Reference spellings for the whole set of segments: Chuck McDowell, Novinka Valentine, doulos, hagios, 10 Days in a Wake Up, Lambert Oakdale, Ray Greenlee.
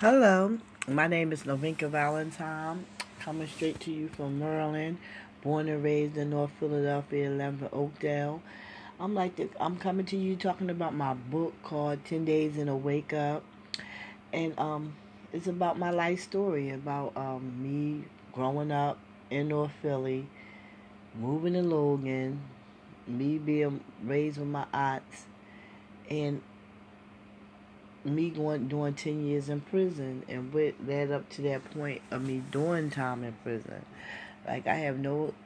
Hello, my name is Novinka Valentine, coming straight to you from Maryland, born and raised in North Philadelphia, Lambert Oakdale. I'm coming to you talking about my book called 10 Days in a Wake Up, and it's about my life story, about me growing up in North Philly, moving to Logan, me being raised with my aunts, and me doing 10 years in prison, and what led up to that point of me doing time in prison. Like, I have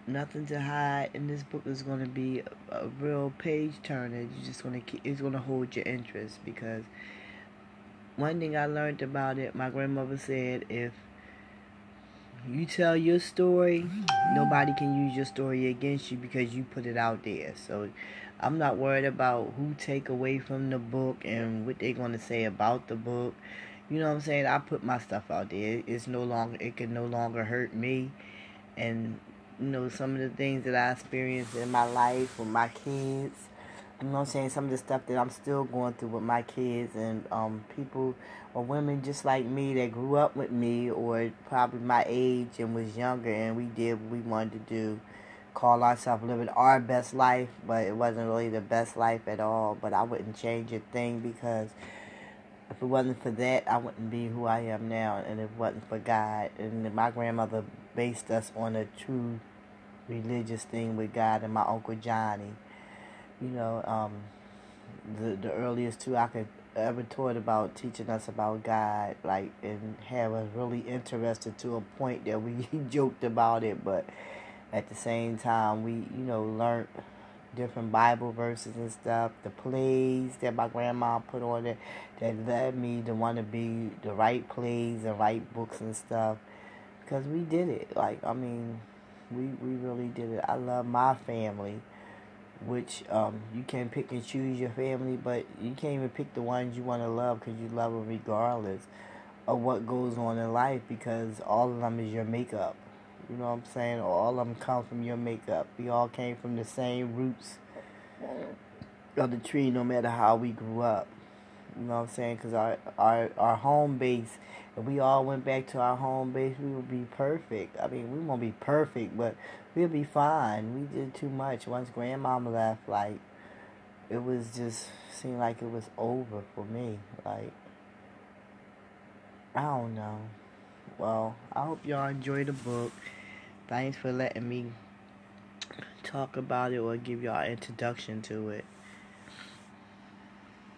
nothing to hide, and this book is going to be a real page turner. You just going to it's going to hold your interest, because one thing I learned about it, my grandmother said, if you tell your story, nobody can use your story against you because you put it out there. So I'm not worried about who take away from the book and what they're going to say about the book. You know what I'm saying? I put my stuff out there. It can no longer hurt me. And, you know, some of the things that I experienced in my life with my kids, you know what I'm saying? Some of the stuff that I'm still going through with my kids, and people or women just like me that grew up with me or probably my age and was younger, and we did what we wanted to do, call ourselves living our best life, but it wasn't really the best life at all. But I wouldn't change a thing, because if it wasn't for that, I wouldn't be who I am now, and if it wasn't for God. And my grandmother based us on a true religious thing with God and my Uncle Johnny. You know, the earliest two I could ever taught about teaching us about God, like, and have us really interested to a point that we joked about it, but at the same time, we, you know, learned different Bible verses and stuff, the plays that my grandma put on it that led me to want to be the right plays and write books and stuff, because we did it. Like, I mean, we really did it. I love my family, which you can pick and choose your family, but you can't even pick the ones you want to love, because you love them regardless of what goes on in life, because all of them is your makeup, you know what I'm saying, or all of them come from your makeup. We all came from the same roots of the tree, no matter how we grew up, you know what I'm saying, because our home base, if we all went back to our home base, we would be perfect. I mean, we won't be perfect, but we'll be fine. We did too much. Once Grandmama left, like, it was just, seemed like it was over for me. Like, I don't know. Well, I hope y'all enjoy the book. Thanks for letting me talk about it or give y'all an introduction to it.